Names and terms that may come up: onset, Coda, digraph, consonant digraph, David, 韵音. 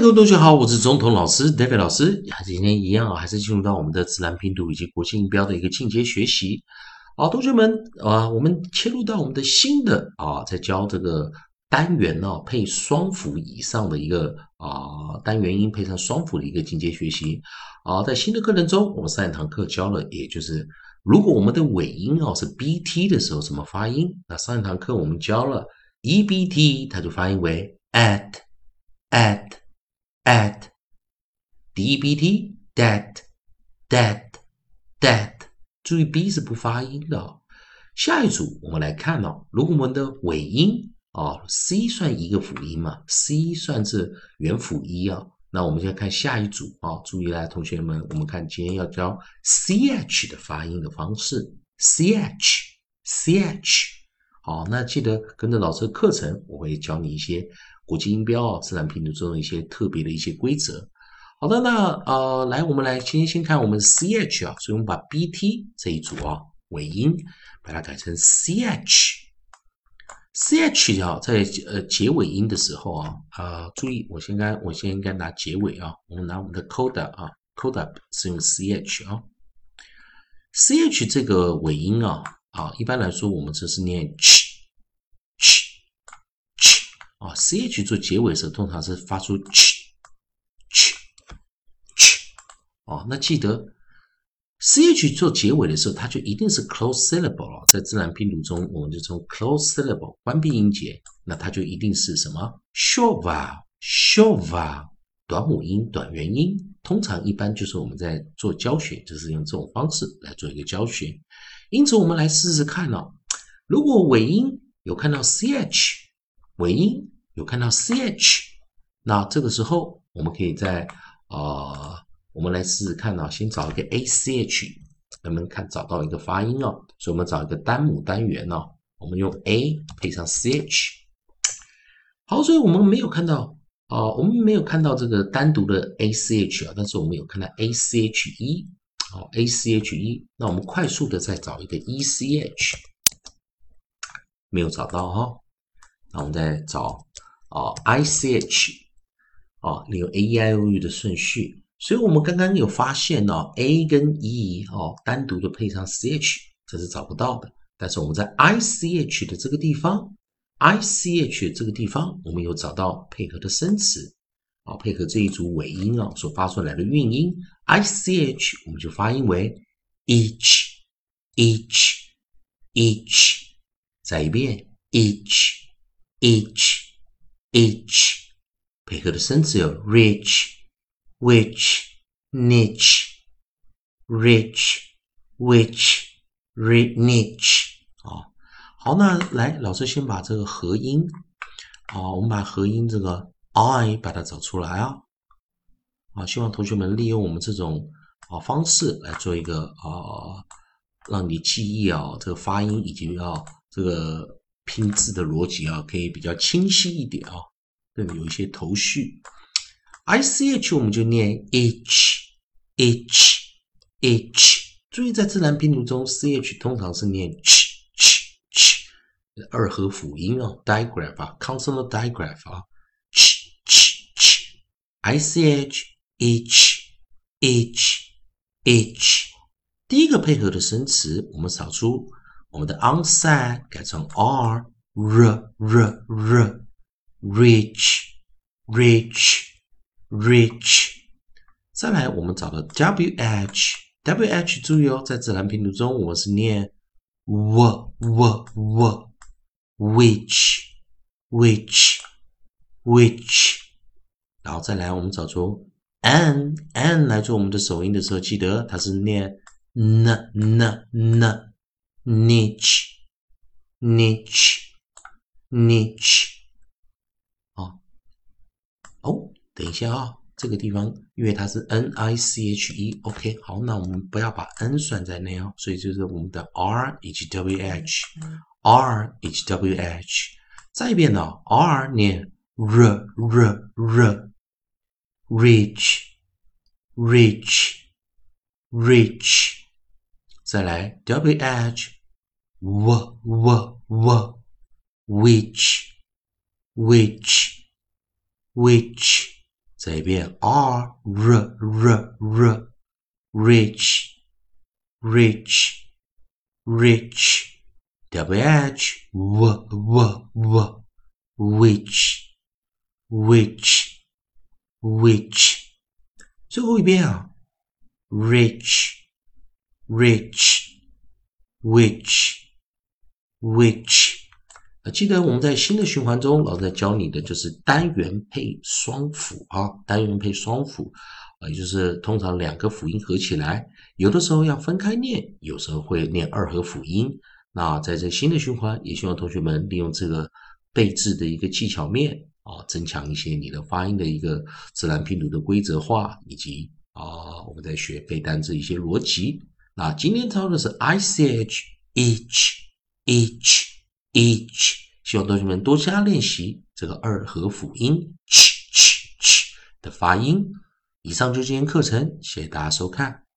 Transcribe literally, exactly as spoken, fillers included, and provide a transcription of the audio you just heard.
嗨，各位同学好，我是总统老师 David 老师。今天一样啊，还是进入到我们的自然拼读以及国际音标的一个进阶学习。好，同学们啊，我们切入到我们的新的啊，在教这个单元啊配双辅以上的一个啊单元音配上双辅的一个进阶学习。啊，在新的课程中，我们上一堂课教了，也就是如果我们的尾音啊是 bt 的时候怎么发音。那上一堂课我们教了 ebt， 它就发音为 at at。at debt that that that， 注意 b 是不发音的、哦。下一组我们来看哦，如果我们的尾音哦 c 算一个辅音嘛 ，c 算是元辅一啊、哦。那我们先看下一组啊、哦，注意来，同学们，我们看今天要教 ch 的发音的方式 ，ch ch。好，那记得跟着老师的课程，我会教你一些。国际音标啊，自然拼读中的一些特别的一些规则。好的，那呃，来我们来先先看我们 ch 啊，所以我们把 bt 这一组啊尾音把它改成 ch。ch 啊，在呃结尾音的时候啊，呃，注意我先该我先应该拿结尾啊，我们拿我们的 coda 啊 ，coda 是用 ch 啊 ，ch 这个尾音啊啊，一般来说我们这是念 ch。啊 ，ch 做结尾时通常是发出 ch ch ch 哦，那记得 ch 做结尾的时候，它就一定是 closed syllable 了。在自然拼读中，我们就从 closed syllable 关闭音节，那它就一定是什么 short vowel short vowel 短母音、短元音。通常一般就是我们在做教学，就是用这种方式来做一个教学。因此，我们来试试看哦。如果尾音有看到 ch 尾音。有看到 ch， 那这个时候我们可以在呃，我们来试试看啊，先找一个 ach， 能不能看找到一个发音哦？所以我们找一个单母单元哦，我们用 a 配上 ch。好，所以我们没有看到啊、呃，我们没有看到这个单独的 ach 啊，但是我们有看到 ache， 好、哦、ache， 那我们快速的再找一个 ech， 没有找到哈、哦，那我们再找。哦 ，ich， 哦，你有 a e i o u 的顺序，所以我们刚刚有发现哦 ，a 跟 e 哦单独的配上 ch， 这是找不到的。但是我们在 ich 的这个地方 ，ich 这个地方，我们有找到配合的生词，啊、哦，配合这一组尾音啊、哦、所发出来的韵音 ，ich 我们就发音为 each each each， 再一遍 each each。each 配合的生词有 rich, which, niche, rich, which, rich, niche 哦，好，那来，老师先把这个合音哦，我们把合音这个 i 把它找出来啊、哦、啊，希望同学们利用我们这种啊、哦、方式来做一个啊、哦，让你记忆啊、哦、这个发音以及啊、哦、这个。拼字的逻辑啊，可以比较清晰一点啊，更有一些头绪。ich 我们就念 h h h， 注意在自然拼读中 ，ch 通常是念 ch ch ch， 二合辅音啊 ，digraph 啊 ，consonant digraph 啊 ，ch ch ch，ich h h h， 第一个配合的生词，我们扫出。我们的 onset 改成 r r r r rich rich rich， 再来我们找到 wh wh， 注意哦，在自然拼读中我们是念 w w w which which which， 然后再来我们找出 n n 来做我们的首音的时候，记得它是念 n n n。niche niche niche 哦哦，等一下啊、哦，这个地方因为它是 n i c h e， OK， 好，那我们不要把 n 算在内哦，所以就是我们的 r h w h r h w h， 再一遍呢、哦、，r 念 r r r rich rich rich。再来 wh w w w which which which，再一遍 r r r r rich rich rich w h w w w which which which 最后一遍啊 rich rich which which 记得我们在新的循环中，老师在教你的就是单元配双辅啊，单元配双辅啊，也就是通常两个辅音合起来，有的时候要分开念，有时候会念二合辅音。那在这新的循环，也希望同学们利用这个背字的一个技巧面啊，增强一些你的发音的一个自然拼读的规则化，以及啊我们在学背单字一些逻辑。那今天教的是 I C H each each。each 希望同学们多加练习这个二合辅音 ch ch ch 的发音。以上就是今天课程，谢谢大家收看。